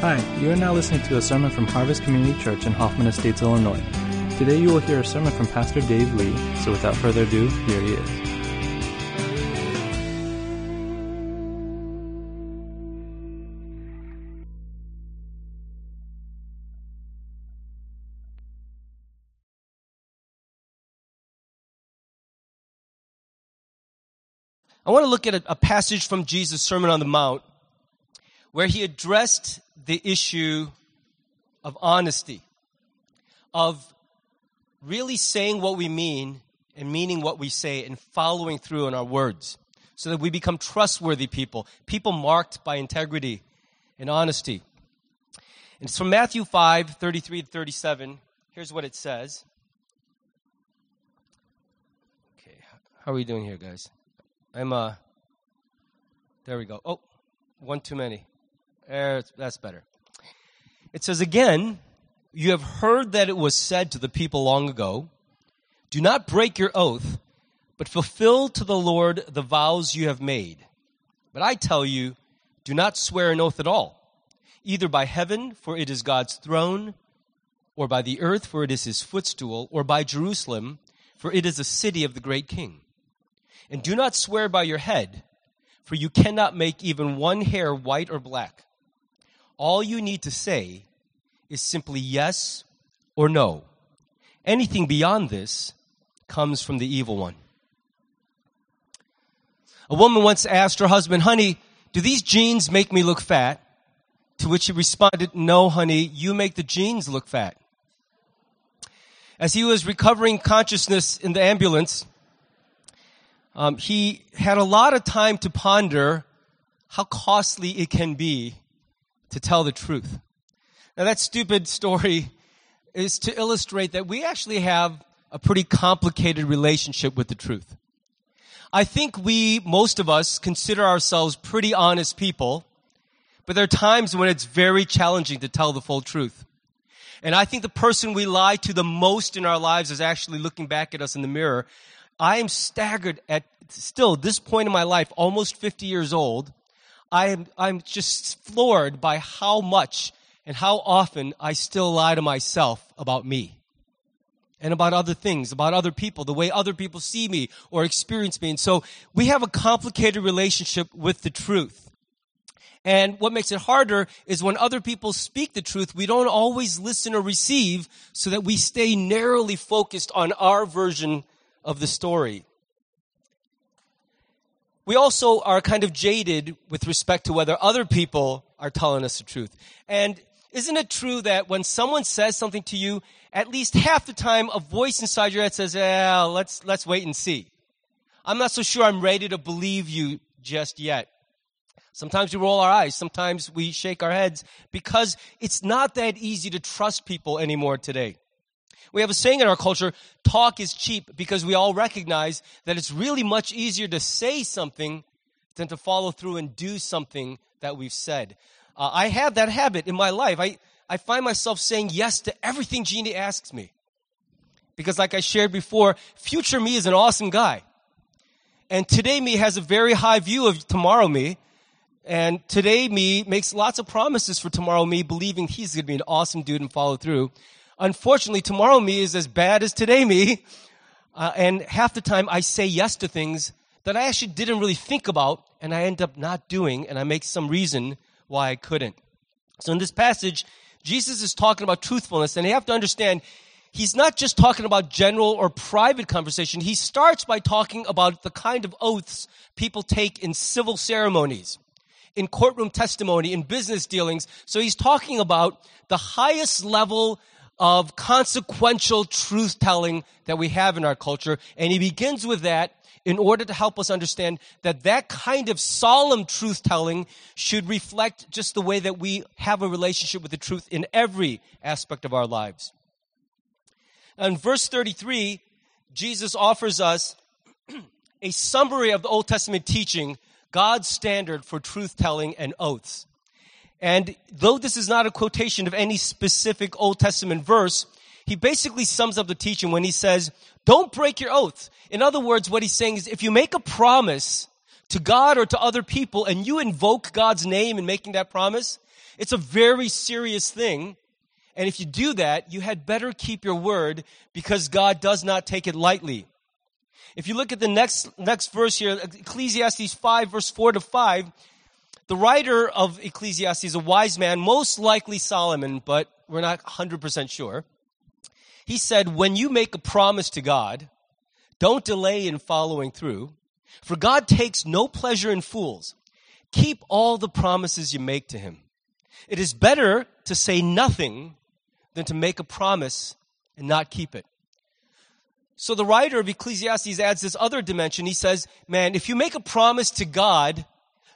Hi, you are now listening to a sermon from Harvest Community Church in Hoffman Estates, Illinois. Today you will hear a sermon from Pastor Dave Lee, so without further ado, here he is. I want to look at a passage from Jesus' Sermon on the Mount where he addressed the issue of honesty, of really saying what we mean and meaning what we say and following through in our words so that we become trustworthy people, people marked by integrity and honesty. And it's from Matthew 5, 33 to 37. Here's what it says. Okay, how are we doing here, guys? There we go. Oh, one too many. That's better. It says, again, you have heard that it was said to the people long ago, do not break your oath, but fulfill to the Lord the vows you have made. But I tell you, do not swear an oath at all, either by heaven, for it is God's throne, or by the earth, for it is his footstool, or by Jerusalem, for it is the city of the great king. And do not swear by your head, for you cannot make even one hair white or black. All you need to say is simply yes or no. Anything beyond this comes from the evil one. A woman once asked her husband, honey, do these jeans make me look fat? To which he responded, no, honey, you make the jeans look fat. As he was recovering consciousness in the ambulance, he had a lot of time to ponder how costly it can be to tell the truth. Now, that stupid story is to illustrate that we actually have a pretty complicated relationship with the truth. I think most of us, consider ourselves pretty honest people, but there are times when it's very challenging to tell the full truth. And I think the person we lie to the most in our lives is actually looking back at us in the mirror. I am staggered at still this point in my life, almost 50 years old. I'm just floored by how much and how often I still lie to myself about me and about other things, about other people, the way other people see me or experience me. And so we have a complicated relationship with the truth. And what makes it harder is when other people speak the truth, we don't always listen or receive so that we stay narrowly focused on our version of the story. We also are kind of jaded with respect to whether other people are telling us the truth. And isn't it true that when someone says something to you, at least half the time a voice inside your head says, let's wait and see. I'm not so sure I'm ready to believe you just yet. Sometimes we roll our eyes. Sometimes we shake our heads because it's not that easy to trust people anymore today. We have a saying in our culture, talk is cheap, because we all recognize that it's really much easier to say something than to follow through and do something that we've said. I have that habit in my life. I find myself saying yes to everything Jeannie asks me. Because like I shared before, future me is an awesome guy. And today me has a very high view of tomorrow me. And today me makes lots of promises for tomorrow me, believing he's going to be an awesome dude and follow through. Unfortunately, tomorrow me is as bad as today me, and half the time I say yes to things that I actually didn't really think about, and I end up not doing, and I make some reason why I couldn't. So in this passage, Jesus is talking about truthfulness, and you have to understand, he's not just talking about general or private conversation. He starts by talking about the kind of oaths people take in civil ceremonies, in courtroom testimony, in business dealings. So he's talking about the highest level of consequential truth-telling that we have in our culture. And he begins with that in order to help us understand that that kind of solemn truth-telling should reflect just the way that we have a relationship with the truth in every aspect of our lives. In verse 33, Jesus offers us a summary of the Old Testament teaching, God's standard for truth-telling and oaths. And though this is not a quotation of any specific Old Testament verse, he basically sums up the teaching when he says, don't break your oath. In other words, what he's saying is if you make a promise to God or to other people and you invoke God's name in making that promise, It's a very serious thing. And if you do that, you had better keep your word because God does not take it lightly. If you look at the next verse here, Ecclesiastes 5, verse 4-5, the writer of Ecclesiastes, a wise man, most likely Solomon, but we're not 100% sure. He said, when you make a promise to God, don't delay in following through, for God takes no pleasure in fools. Keep all the promises you make to him. It is better to say nothing than to make a promise and not keep it. So the writer of Ecclesiastes adds this other dimension. He says, man, if you make a promise to God,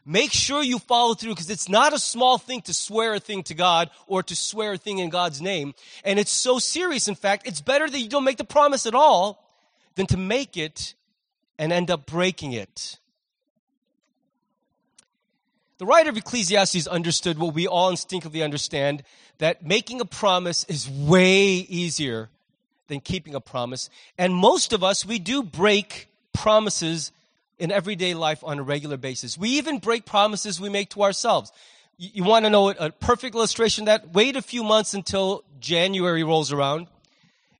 make sure you follow through, because it's not a small thing to swear a thing to God or to swear a thing in God's name. And it's so serious, in fact, it's better that you don't make the promise at all than to make it and end up breaking it. The writer of Ecclesiastes understood what we all instinctively understand, that making a promise is way easier than keeping a promise. And most of us, we do break promises in everyday life on a regular basis. We even break promises we make to ourselves. You want to know a perfect illustration of that? Wait a few months until January rolls around,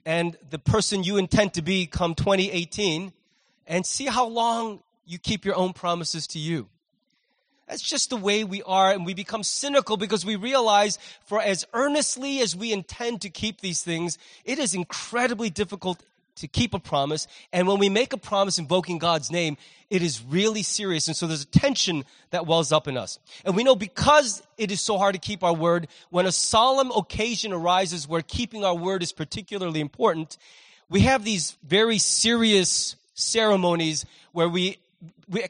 and the person you intend to be come 2018, and see how long you keep your own promises to you. That's just the way we are, and we become cynical because we realize for as earnestly as we intend to keep these things, it is incredibly difficult to keep a promise. And when we make a promise invoking God's name, it is really serious. And so there's a tension that wells up in us. And we know because it is so hard to keep our word, when a solemn occasion arises where keeping our word is particularly important, we have these very serious ceremonies where we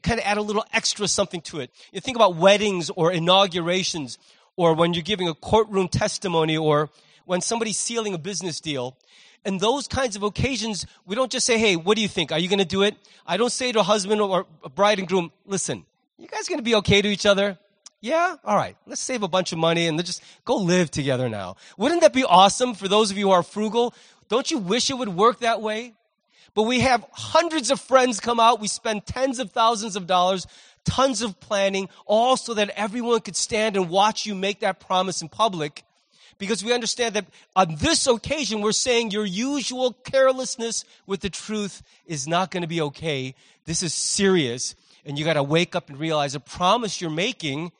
kind of add a little extra something to it. You think about weddings or inaugurations, or when you're giving a courtroom testimony, or when somebody's sealing a business deal. And those kinds of occasions, we don't just say, hey, what do you think? Are you going to do it? I don't say to a husband or a bride and groom, listen, you guys going to be okay to each other? Yeah? All right. Let's save a bunch of money and let's just go live together now. Wouldn't that be awesome for those of you who are frugal? Don't you wish it would work that way? But we have hundreds of friends come out. We spend tens of thousands of dollars, tons of planning, all so that everyone could stand and watch you make that promise in public. Because we understand that on this occasion, we're saying your usual carelessness with the truth is not going to be okay. This is serious. And you got to wake up and realize the promise you're making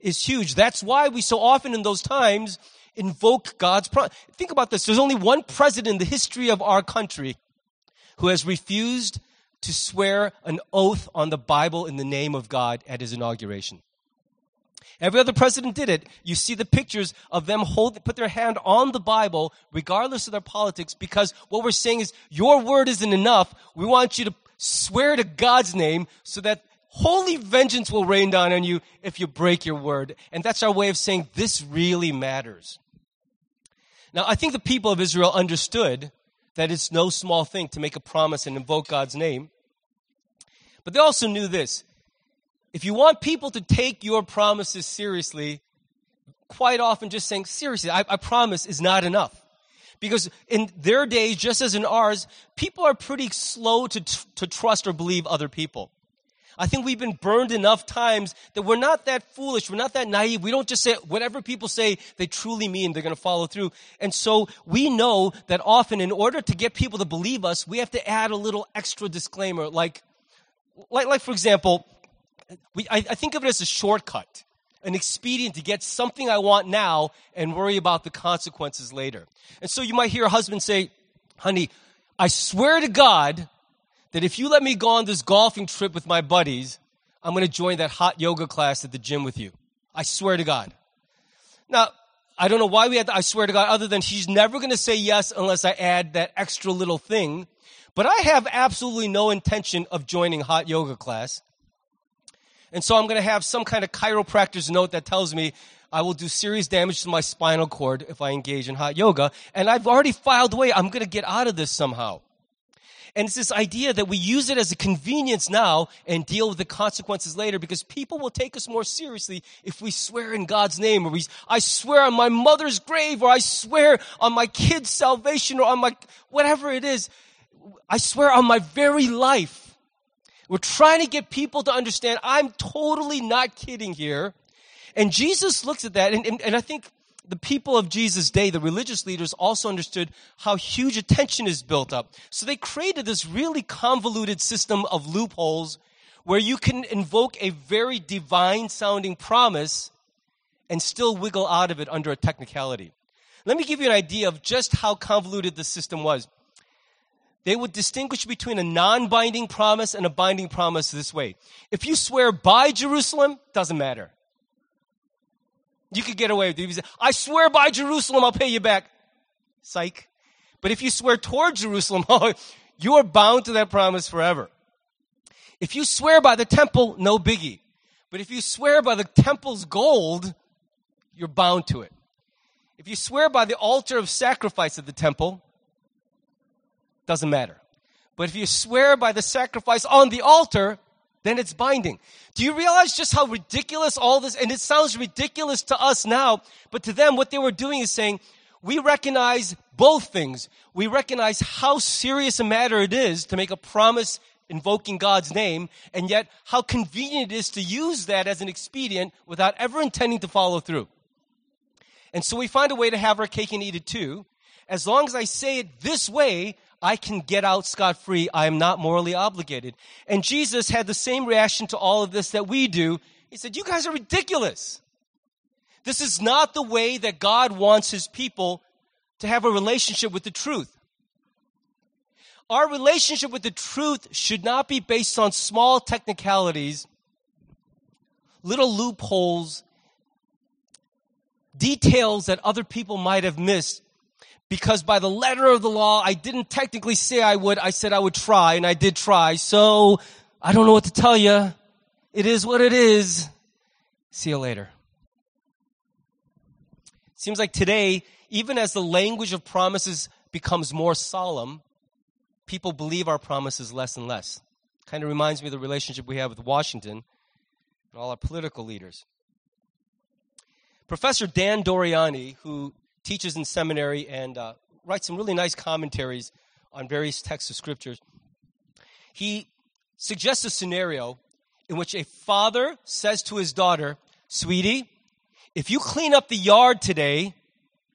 is huge. That's why we so often in those times invoke God's promise. Think about this. There's only one president in the history of our country who has refused to swear an oath on the Bible in the name of God at his inauguration. Every other president did it. You see the pictures of them put their hand on the Bible, regardless of their politics, because what we're saying is, your word isn't enough. We want you to swear to God's name so that holy vengeance will rain down on you if you break your word. And that's our way of saying this really matters. Now, I think the people of Israel understood that it's no small thing to make a promise and invoke God's name. But they also knew this. If you want people to take your promises seriously, quite often just saying, seriously, I promise is not enough. Because in their days, just as in ours, people are pretty slow to trust or believe other people. I think we've been burned enough times that we're not that foolish. We're not that naive. We don't just say whatever people say, they truly mean they're going to follow through. And so we know that often in order to get people to believe us, we have to add a little extra disclaimer. Like for example, I think of it as a shortcut, an expedient to get something I want now and worry about the consequences later. And so you might hear a husband say, honey, I swear to God that if you let me go on this golfing trip with my buddies, I'm going to join that hot yoga class at the gym with you. I swear to God. Now, I don't know why we had to, I swear to God, other than she's never going to say yes unless I add that extra little thing. But I have absolutely no intention of joining hot yoga class. And so I'm going to have some kind of chiropractor's note that tells me I will do serious damage to my spinal cord if I engage in hot yoga. And I've already filed away. I'm going to get out of this somehow. And it's this idea that we use it as a convenience now and deal with the consequences later, because people will take us more seriously if we swear in God's name, or I swear on my mother's grave, or I swear on my kid's salvation, or on my whatever it is. I swear on my very life. We're trying to get people to understand I'm totally not kidding here. And Jesus looks at that, and I think the people of Jesus' day, the religious leaders, also understood how huge attention is built up. So they created this really convoluted system of loopholes where you can invoke a very divine-sounding promise and still wiggle out of it under a technicality. Let me give you an idea of just how convoluted the system was. They would distinguish between a non-binding promise and a binding promise this way. If you swear by Jerusalem, doesn't matter. You could get away with it. If you say, I swear by Jerusalem, I'll pay you back. Psych. But if you swear toward Jerusalem, you are bound to that promise forever. If you swear by the temple, no biggie. But if you swear by the temple's gold, you're bound to it. If you swear by the altar of sacrifice at the temple, doesn't matter. But if you swear by the sacrifice on the altar, then it's binding. Do you realize just how ridiculous all this, and it sounds ridiculous to us now, but to them what they were doing is saying, we recognize both things. We recognize how serious a matter it is to make a promise invoking God's name, and yet how convenient it is to use that as an expedient without ever intending to follow through. And so we find a way to have our cake and eat it too. As long as I say it this way, I can get out scot-free. I am not morally obligated. And Jesus had the same reaction to all of this that we do. He said, you guys are ridiculous. This is not the way that God wants his people to have a relationship with the truth. Our relationship with the truth should not be based on small technicalities, little loopholes, details that other people might have missed. Because by the letter of the law, I didn't technically say I would. I said I would try, and I did try. So I don't know what to tell you. It is what it is. See you later. Seems like today, even as the language of promises becomes more solemn, people believe our promises less and less. Kind of reminds me of the relationship we have with Washington and all our political leaders. Professor Dan Doriani, who teaches in seminary and writes some really nice commentaries on various texts of scriptures. He suggests a scenario in which a father says to his daughter, sweetie, if you clean up the yard today,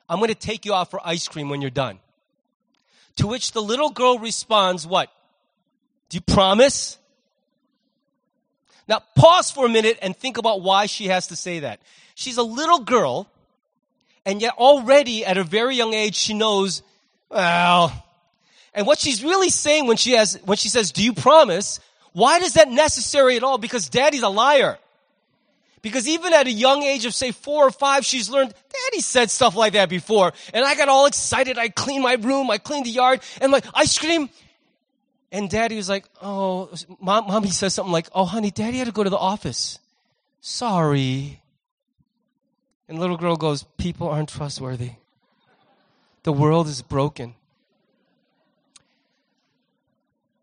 I'm going to take you out for ice cream when you're done. To which the little girl responds, what? Do you promise? Now, pause for a minute and think about why she has to say that. She's a little girl. And yet already at a very young age, she knows, well, and what she's really saying when she says, do you promise? Why is that necessary at all? Because daddy's a liar. Because even at a young age of, say, 4 or 5, she's learned, daddy said stuff like that before. And I got all excited. I cleaned my room. I cleaned the yard. And like, ice cream. And daddy was like, oh, mommy says something like, oh, honey, daddy had to go to the office. Sorry. And the little girl goes, people aren't trustworthy. The world is broken.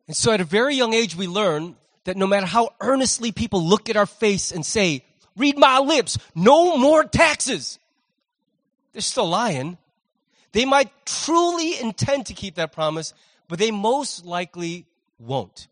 And so at a very young age, we learn that no matter how earnestly people look at our face and say, read my lips, no more taxes, they're still lying. They might truly intend to keep that promise, but they most likely won't.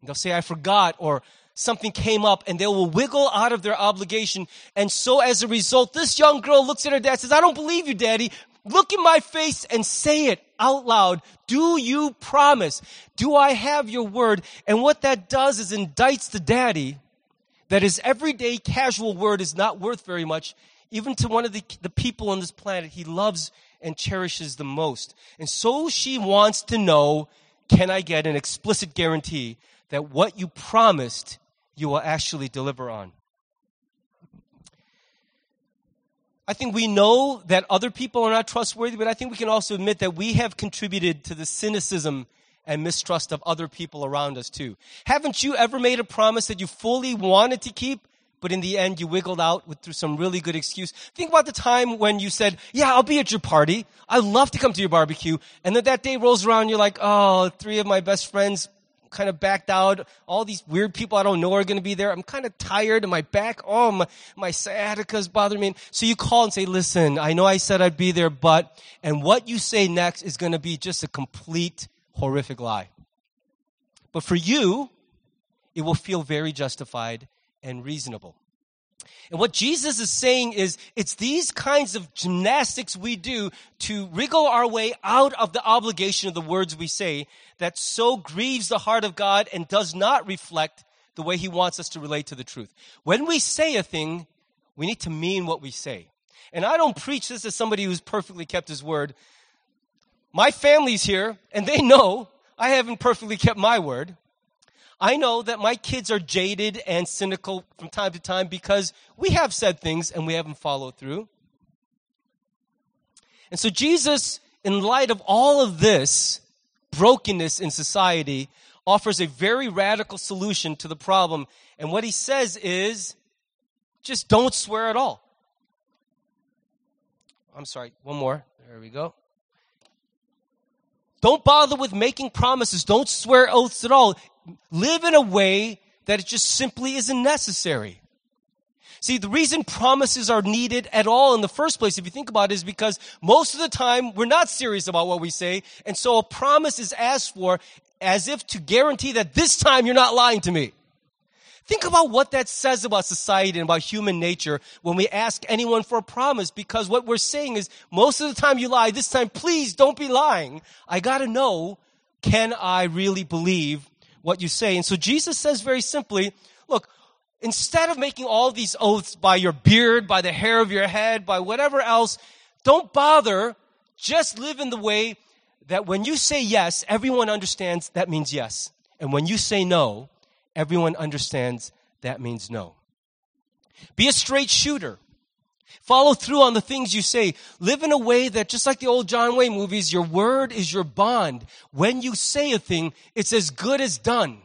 And they'll say, I forgot, or something came up, and they will wiggle out of their obligation. And so as a result, this young girl looks at her dad and says, I don't believe you, Daddy. Look in my face and say it out loud. Do you promise? Do I have your word? And what that does is indicts the daddy that his everyday casual word is not worth very much, even to one of the people on this planet he loves and cherishes the most. And so she wants to know, can I get an explicit guarantee that what you promised you will actually deliver on? I think we know that other people are not trustworthy, but I think we can also admit that we have contributed to the cynicism and mistrust of other people around us too. Haven't you ever made a promise that you fully wanted to keep, but in the end you wiggled out through some really good excuse? Think about the time when you said, yeah, I'll be at your party. I'd love to come to your barbecue. And then that day rolls around, you're like, oh, 3 of my best friends kind of backed out. All these weird people I don't know are going to be there. I'm kind of tired and my back, my sciatica's bothering me. So you call and say, listen, I know I said I'd be there, but, and what you say next is going to be just a complete horrific lie. But for you, it will feel very justified and reasonable. And what Jesus is saying is, it's these kinds of gymnastics we do to wriggle our way out of the obligation of the words we say that so grieves the heart of God and does not reflect the way he wants us to relate to the truth. When we say a thing, we need to mean what we say. And I don't preach this as somebody who's perfectly kept his word. My family's here, and they know I haven't perfectly kept my word. I know that my kids are jaded and cynical from time to time because we have said things and we haven't followed through. And so Jesus, in light of all of this brokenness in society, offers a very radical solution to the problem. And what he says is, just don't swear at all. I'm sorry, one more. There we go. Don't bother with making promises. Don't swear oaths at all. Live in a way that it just simply isn't necessary. See, the reason promises are needed at all in the first place, if you think about it, is because most of the time we're not serious about what we say. And so a promise is asked for as if to guarantee that this time you're not lying to me. Think about what that says about society and about human nature when we ask anyone for a promise, because what we're saying is most of the time you lie. This time, please don't be lying. I got to know, can I really believe what you say? And so Jesus says very simply, look, instead of making all these oaths by your beard, by the hair of your head, by whatever else, don't bother. Just live in the way that when you say yes, everyone understands that means yes. And when you say no, everyone understands that means no. Be a straight shooter. Follow through on the things you say. Live in a way that, just like the old John Wayne movies, your word is your bond. When you say a thing, it's as good as done.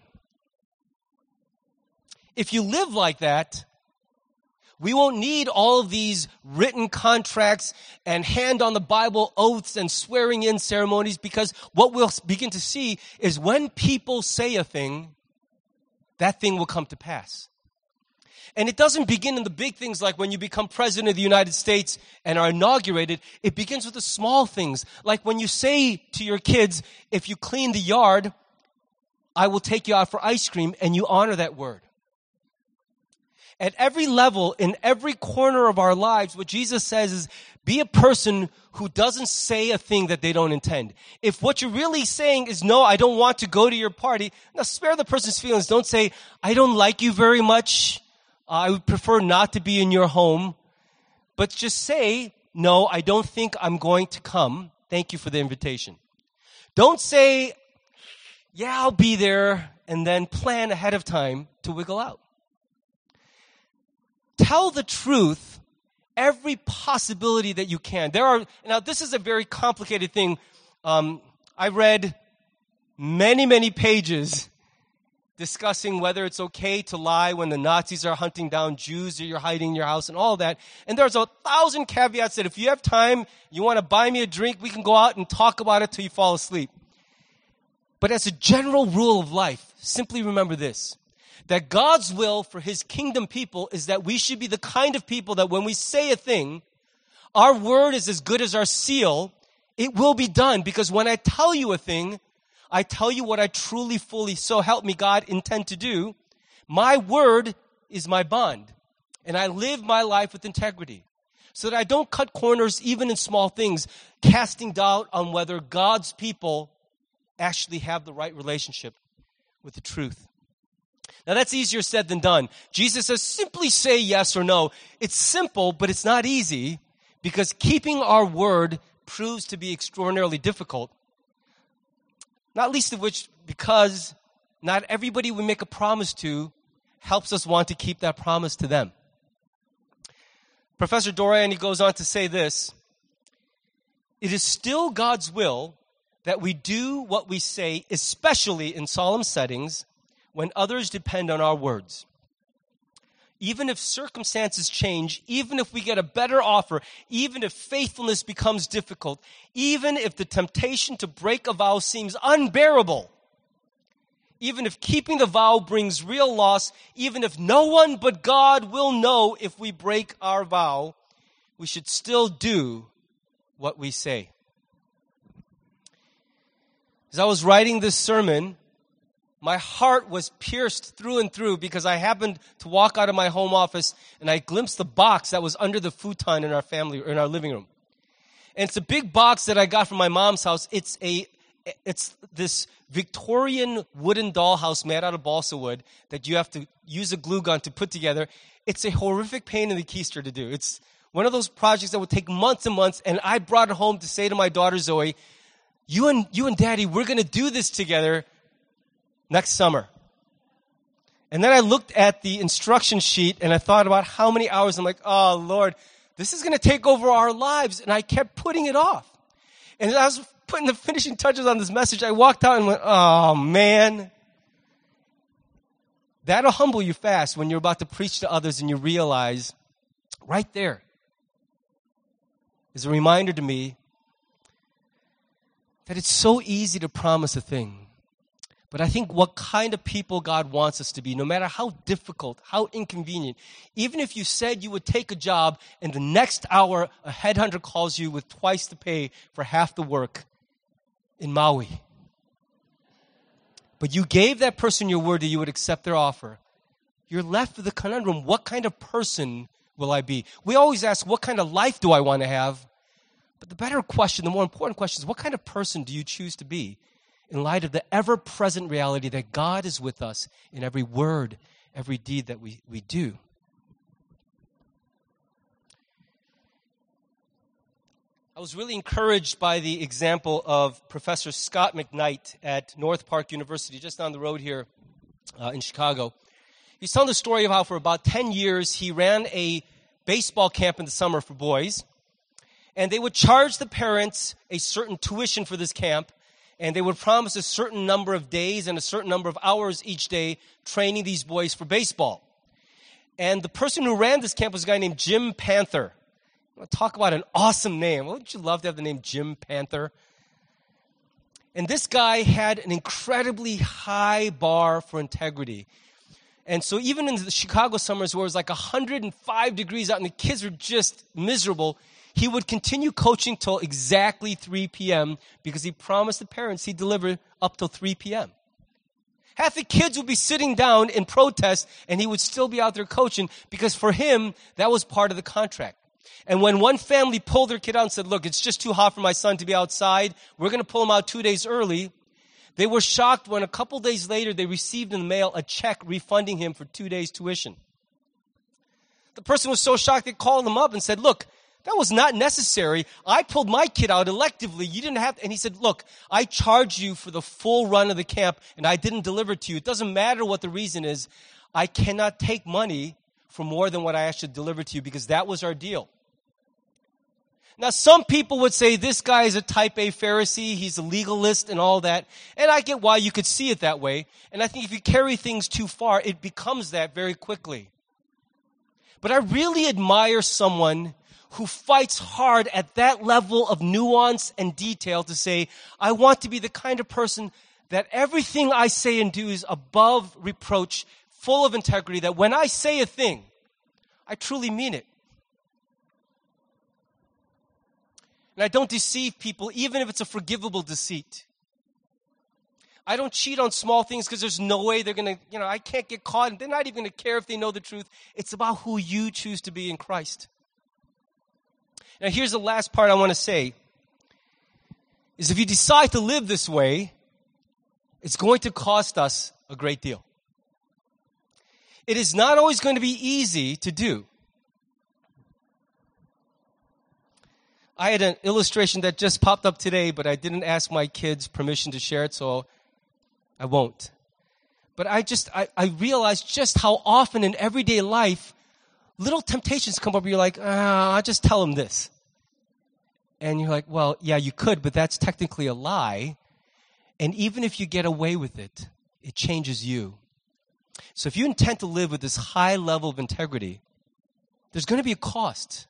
If you live like that, we won't need all of these written contracts and hand-on-the-Bible oaths and swearing-in ceremonies, because what we'll begin to see is when people say a thing, that thing will come to pass. And it doesn't begin in the big things like when you become president of the United States and are inaugurated. It begins with the small things, like when you say to your kids, if you clean the yard, I will take you out for ice cream, and you honor that word. At every level, in every corner of our lives, what Jesus says is, be a person who doesn't say a thing that they don't intend. If what you're really saying is, no, I don't want to go to your party, now spare the person's feelings. Don't say, I don't like you very much. I would prefer not to be in your home, but just say, no, I don't think I'm going to come. Thank you for the invitation. Don't say, yeah, I'll be there, and then plan ahead of time to wiggle out. Tell the truth every possibility that you can. Now, this is a very complicated thing. I read many, many pages discussing whether it's okay to lie when the Nazis are hunting down Jews or you're hiding in your house and all that. And there's 1,000 caveats that if you have time, you want to buy me a drink, we can go out and talk about it till you fall asleep. But as a general rule of life, simply remember this, that God's will for his kingdom people is that we should be the kind of people that when we say a thing, our word is as good as our seal. It will be done, because when I tell you a thing, I tell you what I truly, fully, so help me God, intend to do. My word is my bond, and I live my life with integrity so that I don't cut corners even in small things, casting doubt on whether God's people actually have the right relationship with the truth. Now, that's easier said than done. Jesus says, simply say yes or no. It's simple, but it's not easy, because keeping our word proves to be extraordinarily difficult. Not least of which, because not everybody we make a promise to helps us want to keep that promise to them. Professor Doriani goes on to say this, it is still God's will that we do what we say, especially in solemn settings, when others depend on our words. Even if circumstances change, even if we get a better offer, even if faithfulness becomes difficult, even if the temptation to break a vow seems unbearable, even if keeping the vow brings real loss, even if no one but God will know if we break our vow, we should still do what we say. As I was writing this sermon, My heart was pierced through and through because I happened to walk out of my home office and I glimpsed the box that was under the futon in our family, or in our living room. And it's a big box that I got from my mom's house. It's this Victorian wooden dollhouse made out of balsa wood that you have to use a glue gun to put together. It's a horrific pain in the keister to do. It's one of those projects that would take months and months, and I brought it home to say to my daughter, Zoe, you and Daddy, we're going to do this together next summer. And then I looked at the instruction sheet, and I thought about how many hours. I'm like, oh, Lord, this is going to take over our lives, and I kept putting it off. And I was putting the finishing touches on this message, I walked out and went, oh, man. That'll humble you fast when you're about to preach to others and you realize right there is a reminder to me that it's so easy to promise a thing. But I think what kind of people God wants us to be, no matter how difficult, how inconvenient, even if you said you would take a job and the next hour a headhunter calls you with twice the pay for half the work, in Maui. But you gave that person your word that you would accept their offer. You're left with the conundrum, what kind of person will I be? We always ask, what kind of life do I want to have? But the better question, the more important question is, what kind of person do you choose to be in light of the ever-present reality that God is with us in every word, every deed that we do? I was really encouraged by the example of Professor Scott McKnight at North Park University, just down the road here in Chicago. He's telling the story of how for about 10 years he ran a baseball camp in the summer for boys, and they would charge the parents a certain tuition for this camp, and they would promise a certain number of days and a certain number of hours each day training these boys for baseball. And the person who ran this camp was a guy named Jim Panther. Talk about an awesome name. Wouldn't you love to have the name Jim Panther? And this guy had an incredibly high bar for integrity. And so even in the Chicago summers where it was like 105 degrees out and the kids were just miserable, he would continue coaching till exactly 3 p.m. because he promised the parents he'd deliver up till 3 p.m. Half the kids would be sitting down in protest and he would still be out there coaching because for him, that was part of the contract. And when one family pulled their kid out and said, look, it's just too hot for my son to be outside, we're going to pull him out 2 days early, they were shocked when a couple days later they received in the mail a check refunding him for 2 days' tuition. The person was so shocked they called him up and said, look, that was not necessary. I pulled my kid out electively. You didn't have to. And he said, look, I charged you for the full run of the camp and I didn't deliver it to you. It doesn't matter what the reason is. I cannot take money for more than what I actually delivered to you because that was our deal. Now, some people would say this guy is a type A Pharisee, he's a legalist and all that, and I get why you could see it that way, and I think if you carry things too far, it becomes that very quickly. But I really admire someone who fights hard at that level of nuance and detail to say, I want to be the kind of person that everything I say and do is above reproach, full of integrity, that when I say a thing, I truly mean it. And I don't deceive people, even if it's a forgivable deceit. I don't cheat on small things because there's no way they're going to, I can't get caught. And they're not even going to care if they know the truth. It's about who you choose to be in Christ. Now, here's the last part I want to say, is if you decide to live this way, it's going to cost us a great deal. It is not always going to be easy to do. I had an illustration that just popped up today, but I didn't ask my kids permission to share it, so I won't. But I realized just how often in everyday life, little temptations come up. You're like, I'll just tell them this. And you're like, well, yeah, you could, but that's technically a lie. And even if you get away with it, it changes you. So if you intend to live with this high level of integrity, there's going to be a cost.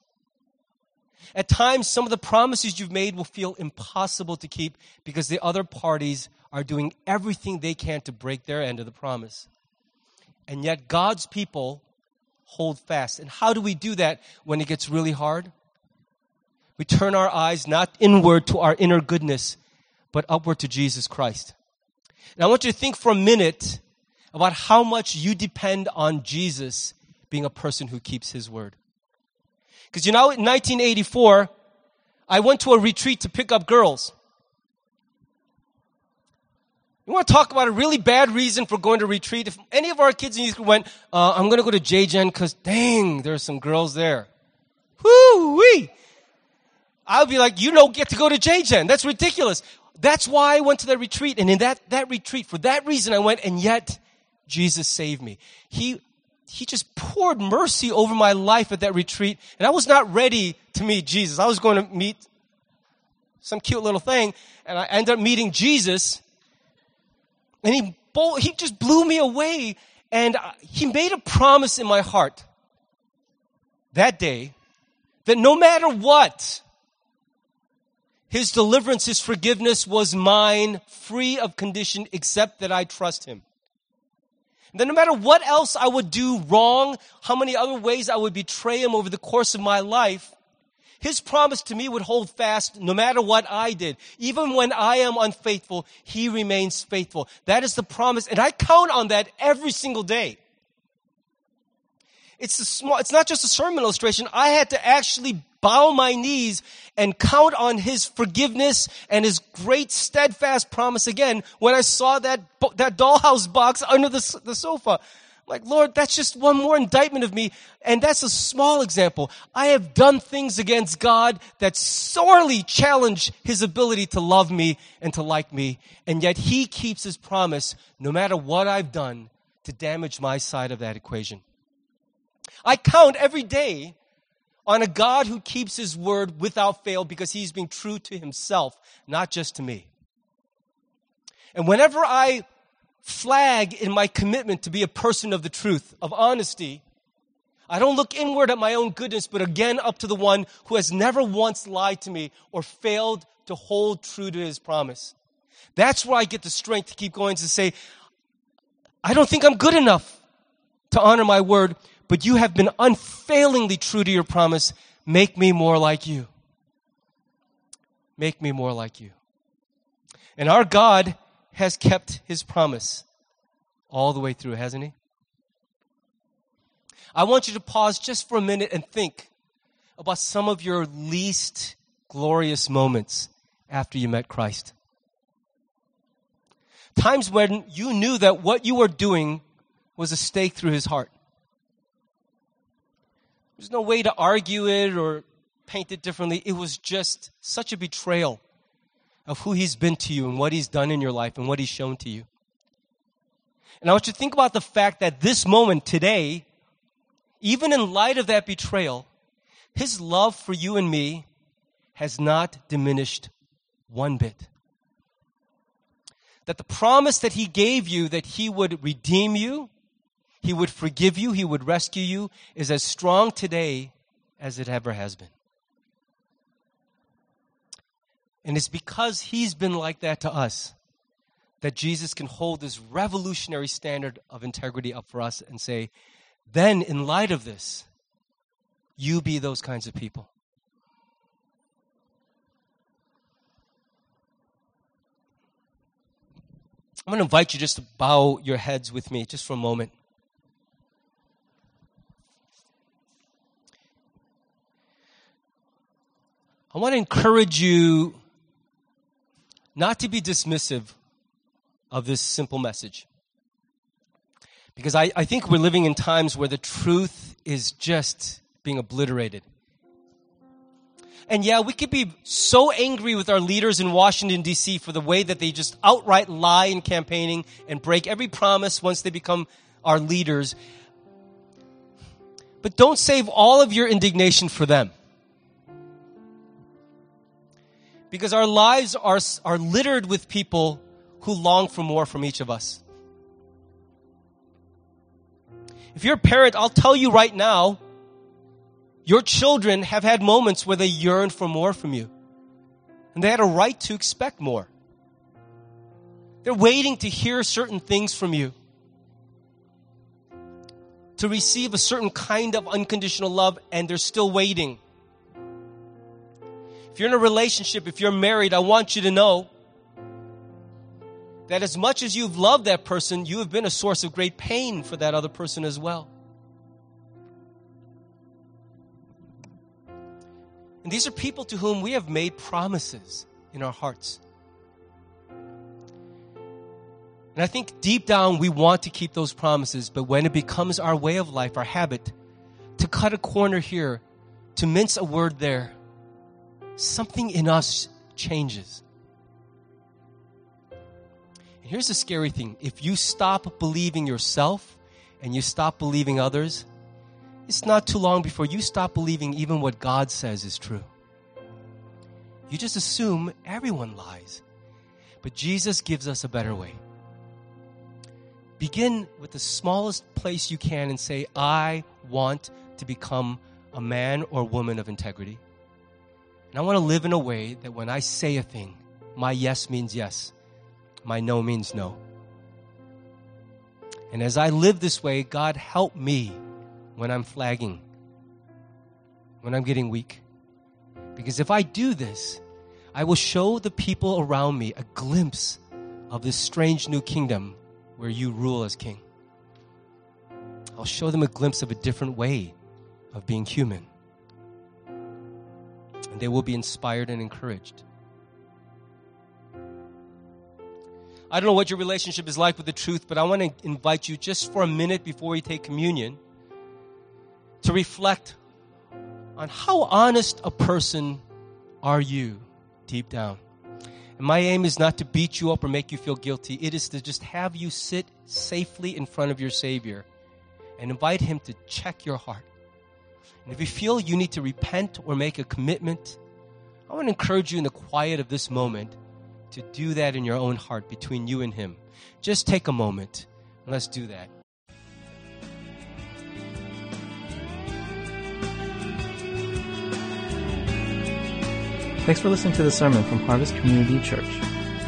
At times, some of the promises you've made will feel impossible to keep because the other parties are doing everything they can to break their end of the promise. And yet God's people hold fast. And how do we do that when it gets really hard? We turn our eyes not inward to our inner goodness, but upward to Jesus Christ. And I want you to think for a minute about how much you depend on Jesus being a person who keeps his word. Because, you know, in 1984, I went to a retreat to pick up girls. You want to talk about a really bad reason for going to retreat? If any of our kids in youth group went, I'm going to go to J-Gen because, dang, there's some girls there. Woo-wee! I'll be like, you don't get to go to J-Gen. That's ridiculous. That's why I went to that retreat. And in that retreat, for that reason I went, and yet Jesus saved me. He just poured mercy over my life at that retreat. And I was not ready to meet Jesus. I was going to meet some cute little thing. And I ended up meeting Jesus. And he just blew me away. And he made a promise in my heart that day that no matter what, his deliverance, his forgiveness was mine, free of condition, except that I trust him. Then no matter what else I would do wrong, how many other ways I would betray him over the course of my life, his promise to me would hold fast no matter what I did. Even when I am unfaithful, he remains faithful. That is the promise, and I count on that every single day. It's not just a sermon illustration. I had to actually bow my knees and count on his forgiveness and his great steadfast promise again when I saw that dollhouse box under the sofa. I'm like, Lord, that's just one more indictment of me. And that's a small example. I have done things against God that sorely challenge his ability to love me and to like me. And yet he keeps his promise no matter what I've done to damage my side of that equation. I count every day on a God who keeps his word without fail because he's being true to himself, not just to me. And whenever I flag in my commitment to be a person of the truth, of honesty, I don't look inward at my own goodness, but again up to the one who has never once lied to me or failed to hold true to his promise. That's where I get the strength to keep going, to say, I don't think I'm good enough to honor my word, but you have been unfailingly true to your promise. Make me more like you. Make me more like you. And our God has kept his promise all the way through, hasn't he? I want you to pause just for a minute and think about some of your least glorious moments after you met Christ. Times when you knew that what you were doing was a stake through his heart. There's no way to argue it or paint it differently. It was just such a betrayal of who he's been to you and what he's done in your life and what he's shown to you. And I want you to think about the fact that this moment today, even in light of that betrayal, his love for you and me has not diminished one bit. That the promise that he gave you that he would redeem you, he would forgive you, he would rescue you, is as strong today as it ever has been. And it's because he's been like that to us that Jesus can hold this revolutionary standard of integrity up for us and say, then in light of this, you be those kinds of people. I'm going to invite you just to bow your heads with me just for a moment. I want to encourage you not to be dismissive of this simple message. Because I think we're living in times where the truth is just being obliterated. And yeah, we could be so angry with our leaders in Washington, D.C. for the way that they just outright lie in campaigning and break every promise once they become our leaders. But don't save all of your indignation for them. Because our lives are littered with people who long for more from each of us. If you're a parent, I'll tell you right now, your children have had moments where they yearned for more from you. And they had a right to expect more. They're waiting to hear certain things from you, to receive a certain kind of unconditional love, and they're still waiting. If you're in a relationship, if you're married, I want you to know that as much as you've loved that person, you have been a source of great pain for that other person as well. And these are people to whom we have made promises in our hearts. And I think deep down we want to keep those promises, but when it becomes our way of life, our habit, to cut a corner here, to mince a word there, something in us changes. And here's the scary thing. If you stop believing yourself and you stop believing others, it's not too long before you stop believing even what God says is true. You just assume everyone lies. But Jesus gives us a better way. Begin with the smallest place you can and say, I want to become a man or woman of integrity. And I want to live in a way that when I say a thing, my yes means yes, my no means no. And as I live this way, God help me when I'm flagging, when I'm getting weak. Because if I do this, I will show the people around me a glimpse of this strange new kingdom where you rule as king. I'll show them a glimpse of a different way of being human. And they will be inspired and encouraged. I don't know what your relationship is like with the truth, but I want to invite you just for a minute before we take communion to reflect on how honest a person are you deep down. My aim is not to beat you up or make you feel guilty. It is to just have you sit safely in front of your Savior and invite Him to check your heart. And if you feel you need to repent or make a commitment, I want to encourage you in the quiet of this moment to do that in your own heart between you and Him. Just take a moment and let's do that. Thanks for listening to the sermon from Harvest Community Church.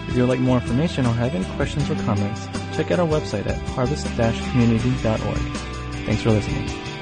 If you would like more information or have any questions or comments, check out our website at harvest-community.org. Thanks for listening.